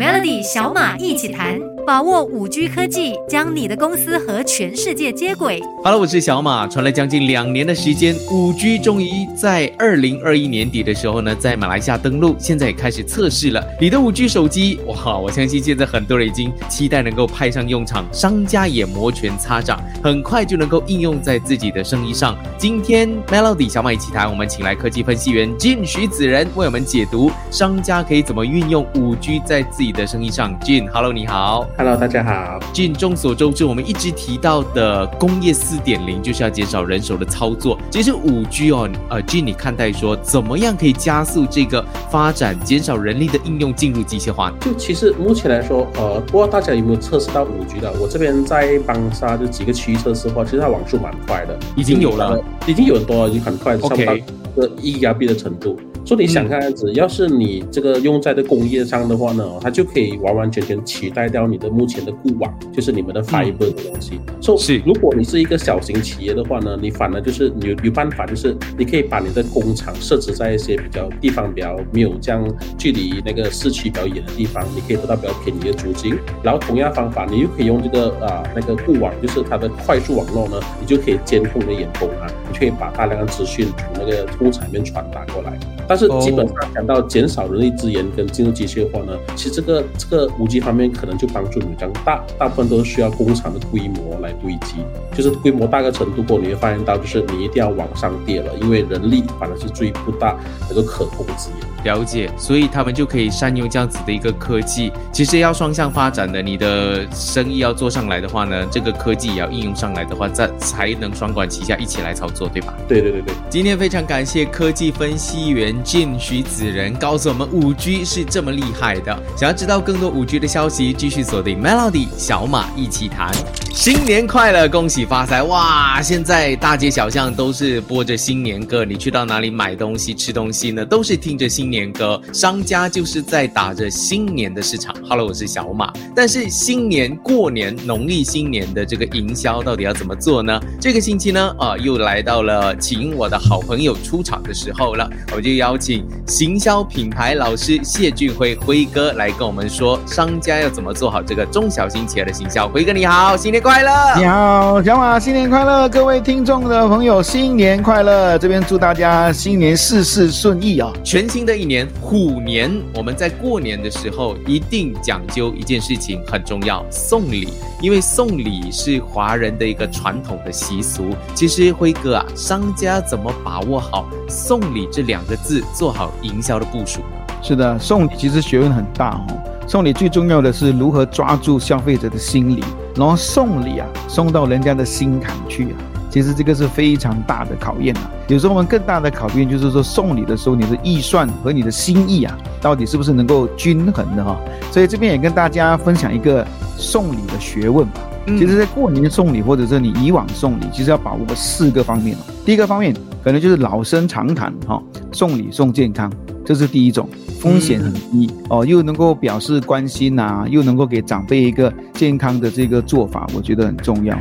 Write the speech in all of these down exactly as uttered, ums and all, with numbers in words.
Melody 小马一起谈，把握 五 G 科技，将你的公司和全世界接轨。 Hello， 我是小马。传了将近两年的时间， 五 G 终于在二零二一年底的时候呢，在马来西亚登陆，现在也开始测试了。你的 五 G 手机，哇，我相信现在很多人已经期待能够派上用场，商家也摩拳擦掌，很快就能够应用在自己的生意上。今天 Melody 小马一起谈，我们请来科技分析员 Gin 徐子仁为我们解读商家可以怎么运用 五 G 在自己的生意上。 Gin， Hello， 你好。 Hello， 大家好。 Gin， 众所周知，我们一直提到的工业 四点零 就是要减少人手的操作。其实 五 G 哦，呃 Gin， 你看待说怎么样可以加速这个发展，减少人力的应用进入机械化？就其实目前来说，呃，不知道大家有没有测试到 五 G 的？我这边在邦沙就几个区域测试的话，其实它网速蛮快的，已经有了，已经有很多了，已经很快，差不多一个 一 G B 的程度。所以你想看，只要是你这个用在的工业上的话呢，它就可以完完全全取代掉你的目前的固网，就是你们的 fiber 的东西。所以如果你是一个小型企业的话呢，你反而就是有有办法，就是你可以把你的工厂设置在一些比较地方比较没有这样距离那个市区比较远的地方，你可以得到比较便宜的租金。然后同样方法，你又可以用这个啊、呃、那个固网，就是它的快速网络呢，你就可以监控你的眼球啊，你可以把大量的资讯从那个工厂里面传达过来。但是基本上讲到减少人力资源跟进入机械化呢，其实这个这个 五 G 方面可能就帮助你将大大部分都需要工厂的规模来堆积，就是规模大个程度过后，你会发现到就是你一定要往上跌了，因为人力反而是最不大能够可控资源。了解，所以他们就可以善用这样子的一个科技。其实要双向发展的，你的生意要做上来的话呢，这个科技也要应用上来的话，这才能双管齐下一起来操作，对吧？对对对对。今天非常感谢科技分析员Gin徐子仁告诉我们 五 G 是这么厉害的。想要知道更多 五 G 的消息，继续锁定 Melody 小马一起谈。新年快乐，恭喜发财。哇，现在大街小巷都是播着新年歌，你去到哪里买东西吃东西呢，都是听着新年歌，商家就是在打着新年的市场。 Hello， 我是小马。但是新年过年农历新年的这个营销到底要怎么做呢？这个星期呢、呃、又来到了请我的好朋友出场的时候了。我就要邀请行销品牌老师谢俊辉辉哥来跟我们说商家要怎么做好这个中小型企业的行销。辉哥你好，新年快乐。你好小马，新年快乐，各位听众的朋友新年快乐。这边祝大家新年事事顺意哦。全新的一年虎年，我们在过年的时候一定讲究一件事情很重要，送礼。因为送礼是华人的一个传统的习俗。其实辉哥啊，商家怎么把握好送礼这两个字，做好营销的部署？是的，送礼其实学问很大哦。送礼最重要的是如何抓住消费者的心理，然后送礼啊，送到人家的心坎去啊。其实这个是非常大的考验啊。有时候我们更大的考验就是说，送礼的时候你的预算和你的心意啊，到底是不是能够均衡的哈、哦？所以这边也跟大家分享一个送礼的学问吧。其实在过年送礼或者是你以往送礼，其实要把握四个方面。第一个方面可能就是老生常谈、哦、送礼送健康，这是第一种，风险很低、嗯哦、又能够表示关心啊，又能够给长辈一个健康的这个做法，我觉得很重要、哦、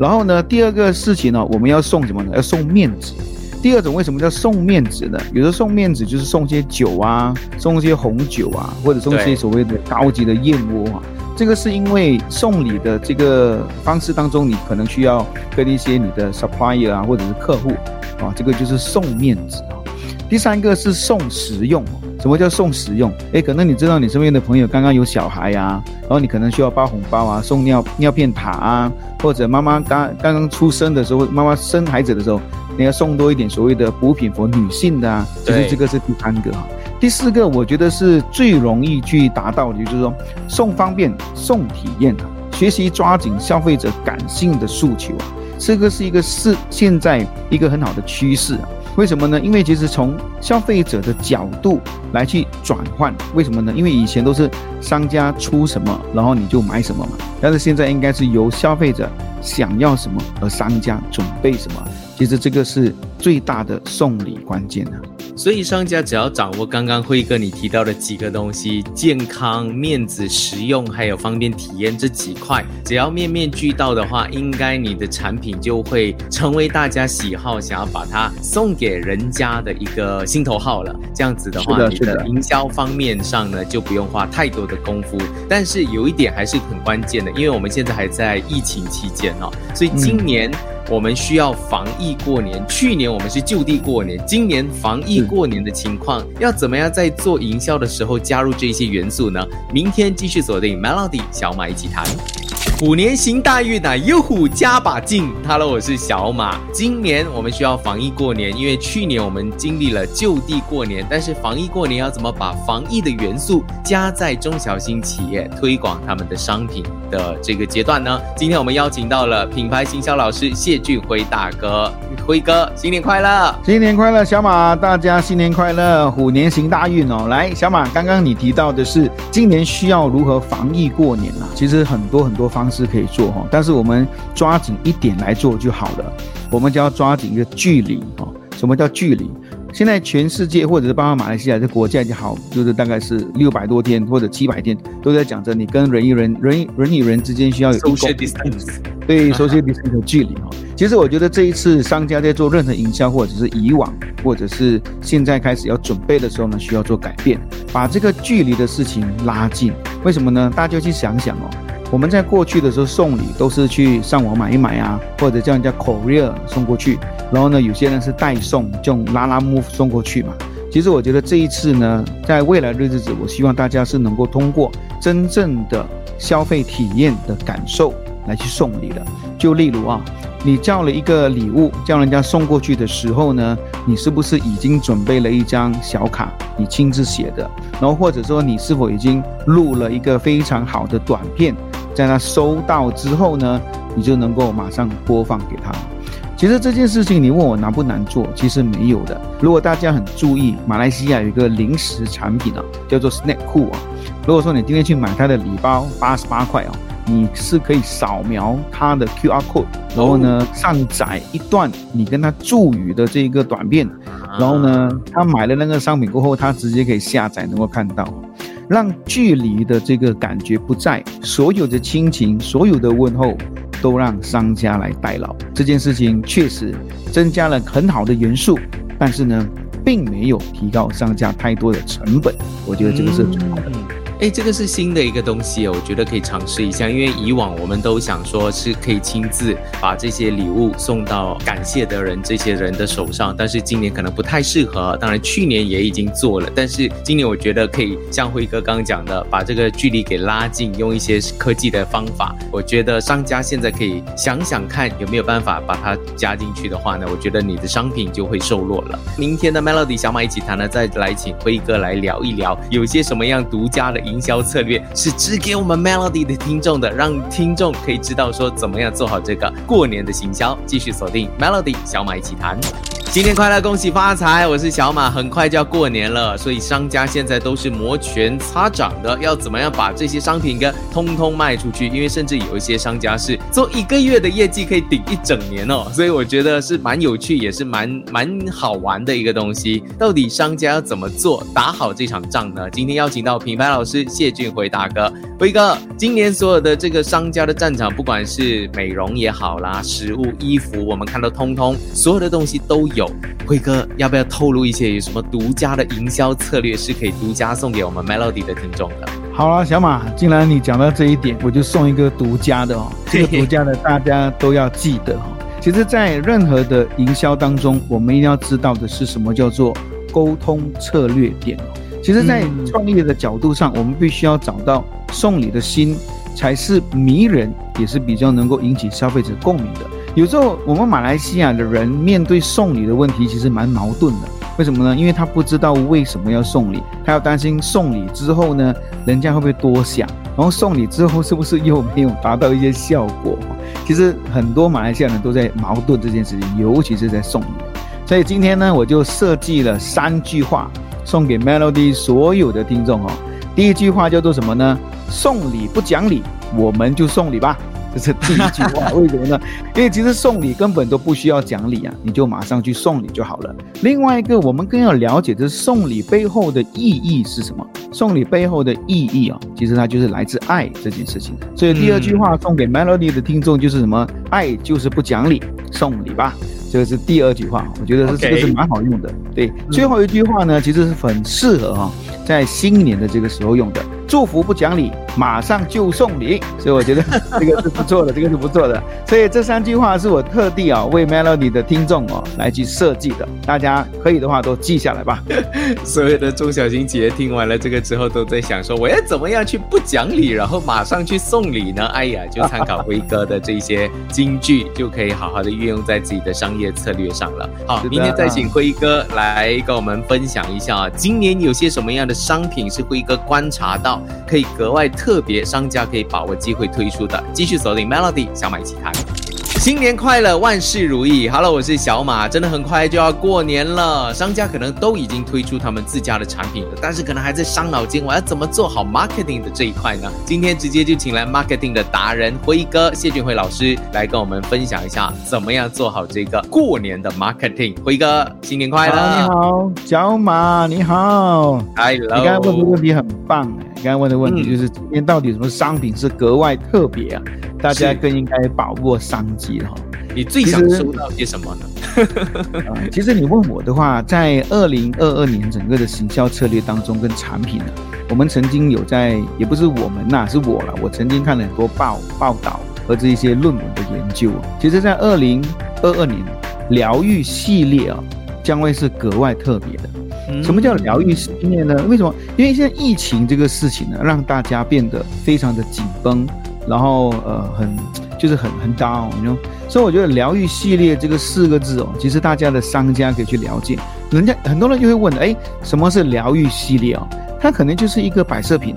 然后呢，第二个事情呢、哦，我们要送什么呢？要送面子。第二种，为什么叫送面子呢？有的送面子就是送些酒啊，送些红酒啊，或者送些所谓的高级的燕窝啊。这个是因为送礼的这个方式当中，你可能需要跟一些你的 supplier 啊，或者是客户啊，这个就是送面子啊。第三个是送实用。什么叫送实用？诶，可能你知道你身边的朋友刚刚有小孩啊，然后你可能需要包红包啊，送尿尿片塔啊，或者妈妈刚刚刚出生的时候，妈妈生孩子的时候，你要送多一点所谓的补品for女性的啊。其实这个是第三个啊。第四个我觉得是最容易去达到的，就是说送方便送体验、啊、学习抓紧消费者感性的诉求、啊、这个是一个是现在一个很好的趋势、啊、为什么呢？因为其实从消费者的角度来去转换，为什么呢？因为以前都是商家出什么然后你就买什么嘛，但是现在应该是由消费者想要什么而商家准备什么，其实这个是最大的送礼关键、啊所以商家只要掌握刚刚辉哥你提到的几个东西，健康、面子、实用还有方便体验这几块，只要面面俱到的话，应该你的产品就会成为大家喜好想要把它送给人家的一个心头好了。这样子的话，你的营销方面上呢就不用花太多的功夫。但是有一点还是很关键的，因为我们现在还在疫情期间哦，所以今年、嗯我们需要防疫过年，去年我们是就地过年，今年防疫过年的情况、嗯、要怎么样在做营销的时候加入这些元素呢？明天继续锁定 Melody 小马一起谈。虎年行大运啊，有虎加把劲。Hello， 我是小马。今年我们需要防疫过年，因为去年我们经历了就地过年，但是防疫过年要怎么把防疫的元素加在中小型企业推广他们的商品的这个阶段呢？今天我们邀请到了品牌行销老师谢俊辉大哥。辉哥，新年快乐！新年快乐，小马，大家新年快乐，虎年行大运哦！来，小马，刚刚你提到的是今年需要如何防疫过年啊？其实很多很多方。方式可以做，但是我们抓紧一点来做就好了。我们就要抓紧一个距离。什么叫距离？现在全世界或者是包括马来西亚这国家也好，就是大概是六百多天或者七百天，都在讲着你跟人与人、人人与人之间需要有 social distance， 对 social distance 的距离。其实我觉得这一次商家在做任何营销，或者是以往，或者是现在开始要准备的时候呢，需要做改变，把这个距离的事情拉近。为什么呢？大家去想想哦。我们在过去的时候送礼都是去上网买一买啊，或者叫人家 courier 送过去，然后呢有些人是代送，这种拉拉木送过去嘛。其实我觉得这一次呢，在未来的日子，我希望大家是能够通过真正的消费体验的感受来去送礼的。就例如啊，你叫了一个礼物叫人家送过去的时候呢，你是不是已经准备了一张小卡，你亲自写的，然后或者说你是否已经录了一个非常好的短片，在他收到之后呢，你就能够马上播放给他。其实这件事情你问我难不难做，其实没有的。如果大家很注意，马来西亚有一个零食产品啊，叫做 Snack Cool 啊。如果说你今天去买它的礼包八十八块啊，你是可以扫描它的 Q R code， 然后呢上载一段你跟他助语的这个短片，然后呢他买了那个商品过后，他直接可以下载能够看到。让距离的这个感觉不在，所有的亲情，所有的问候都让商家来代劳。这件事情确实增加了很好的元素，但是呢并没有提高商家太多的成本，我觉得这个是最好的、嗯哎，这个是新的一个东西，我觉得可以尝试一下。因为以往我们都想说是可以亲自把这些礼物送到感谢的人这些人的手上，但是今年可能不太适合。当然去年也已经做了，但是今年我觉得可以像辉哥刚刚讲的，把这个距离给拉近，用一些科技的方法。我觉得商家现在可以想想看有没有办法把它加进去的话呢，我觉得你的商品就会瘦弱了。明天的 Melody 小马一起谈呢，再来请辉哥来聊一聊有些什么样独家的营销策略是只给我们 Melody 的听众的，让听众可以知道说怎么样做好这个过年的行销。继续锁定 Melody 小马一起谈。新年快乐，恭喜发财，我是小马。很快就要过年了，所以商家现在都是摩拳擦掌的，要怎么样把这些商品跟通通卖出去。因为甚至有一些商家是做一个月的业绩可以顶一整年哦，所以我觉得是蛮有趣，也是蛮蛮好玩的一个东西。到底商家要怎么做打好这场仗呢？今天邀请到品牌老师谢俊辉大哥。辉哥，今年所有的这个商家的战场，不管是美容也好啦，食物、衣服，我们看到通通所有的东西都有。辉哥，要不要透露一些有什么独家的营销策略是可以独家送给我们 Melody 的听众的？好了，小马，既然你讲到这一点，我就送一个独家的哦。这个独家的大家都要记得哦。其实，在任何的营销当中，我们一定要知道的是什么叫做沟通策略点。其实，在创业的角度上，嗯、我们必须要找到送礼的心，才是迷人，也是比较能够引起消费者共鸣的。有时候我们马来西亚的人面对送礼的问题其实蛮矛盾的，为什么呢？因为他不知道为什么要送礼，他要担心送礼之后呢人家会不会多想，然后送礼之后是不是又没有达到一些效果。其实很多马来西亚人都在矛盾这件事情，尤其是在送礼。所以今天呢，我就设计了三句话送给 Melody 所有的听众哦。第一句话叫做什么呢？送礼不讲理，我们就送礼吧。这是第一句话。为什么呢？因为其实送礼根本都不需要讲理啊，你就马上去送礼就好了。另外一个我们更要了解的是送礼背后的意义是什么。送礼背后的意义哦，其实它就是来自爱这件事情。所以第二句话送给 Melody 的听众就是什么？嗯、爱就是不讲理，送礼吧。这个是第二句话，我觉得这个是蛮好用的。Okay. 对，最后一句话呢，其实是很适合哈、哦，在新年的这个时候用的。祝福不讲理，马上就送礼。所以我觉得这个是不错的，这个是不错的。所以这三句话是我特地啊、哦、为 Melody 的听众哦来去设计的，大家可以的话都记下来吧。所有的中小型企业听完了这个之后，都在想说我要怎么样去不讲理，然后马上去送礼呢？哎呀，就参考辉哥的这些金句，就可以好好的运用在自己的商业策略上了。好，明天再请辉哥来跟我们分享一下、啊、今年有些什么样的商品是辉哥观察到可以格外特别，商家可以把握机会推出的。继续锁定 Melody 小马一起谈。新年快乐，万事如意。 Hello， 我是小马。真的很快就要过年了，商家可能都已经推出他们自家的产品了，但是可能还在伤脑筋我要怎么做好 marketing 的这一块呢？今天直接就请来 marketing 的达人辉哥谢俊辉老师来跟我们分享一下怎么样做好这个过年的 marketing。 辉哥新年快乐。你好小马，你好。 Hello， 你刚才问的问题很棒。你刚才问的问题就是今天到底什么商品是格外特别啊？大家更应该把握商机。你最想收到些什么呢？其 实,、呃、其实你问我的话，在二零二二年整个的行销策略当中跟产品、啊、我们曾经有在，也不是我们啦、啊、是我啦，我曾经看了很多 报, 报道和这一些论文的研究、啊、其实在二零二二年疗愈系列、啊、将会是格外特别的。什么叫疗愈系列呢？为什么？因为现在疫情这个事情呢，让大家变得非常的紧绷，然后呃很就是很很 down， 你知道，所以我觉得疗愈系列这个四个字哦，其实大家的商家可以去了解。人家很多人就会问，哎，什么是疗愈系列哦？它可能就是一个摆设品，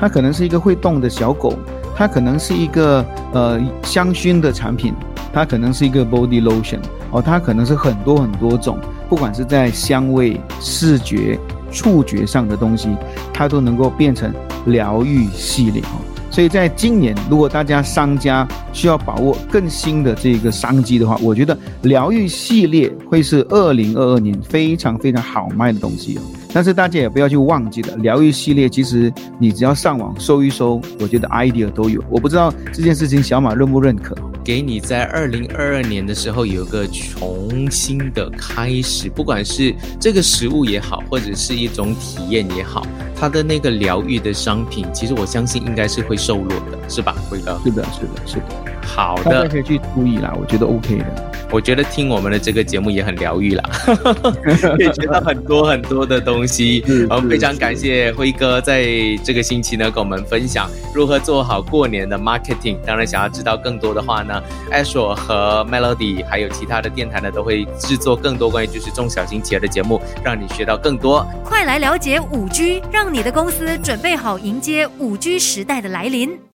它可能是一个会动的小狗，它可能是一个呃香薰的产品，它可能是一个 body lotion 哦，它可能是很多很多种，不管是在香味、视觉、触觉上的东西，它都能够变成疗愈系列哦。所以在今年如果大家商家需要把握更新的这个商机的话，我觉得疗愈系列会是二零二二年非常非常好卖的东西、哦、但是大家也不要去忘记了，疗愈系列其实你只要上网搜一搜，我觉得 idea 都有。我不知道这件事情小马认不认可，给你在二零二二年的时候有个重新的开始，不管是这个食物也好，或者是一种体验也好，它的那个疗愈的商品，其实我相信应该是会受落的，是吧，辉哥？是的，是的，是的。好的，大家可以去注意啦，我觉得 OK 的。我觉得听我们的这个节目也很疗愈啦，可以学到很多很多的东西。我们非常感谢辉哥在这个星期呢跟我们分享如何做好过年的 marketing。 当然想要知道更多的话呢， Asher 和 Melody 还有其他的电台呢都会制作更多关于就是中小型企业的节目，让你学到更多。快来了解 五 G， 让你的公司准备好迎接 五 G 时代的来临。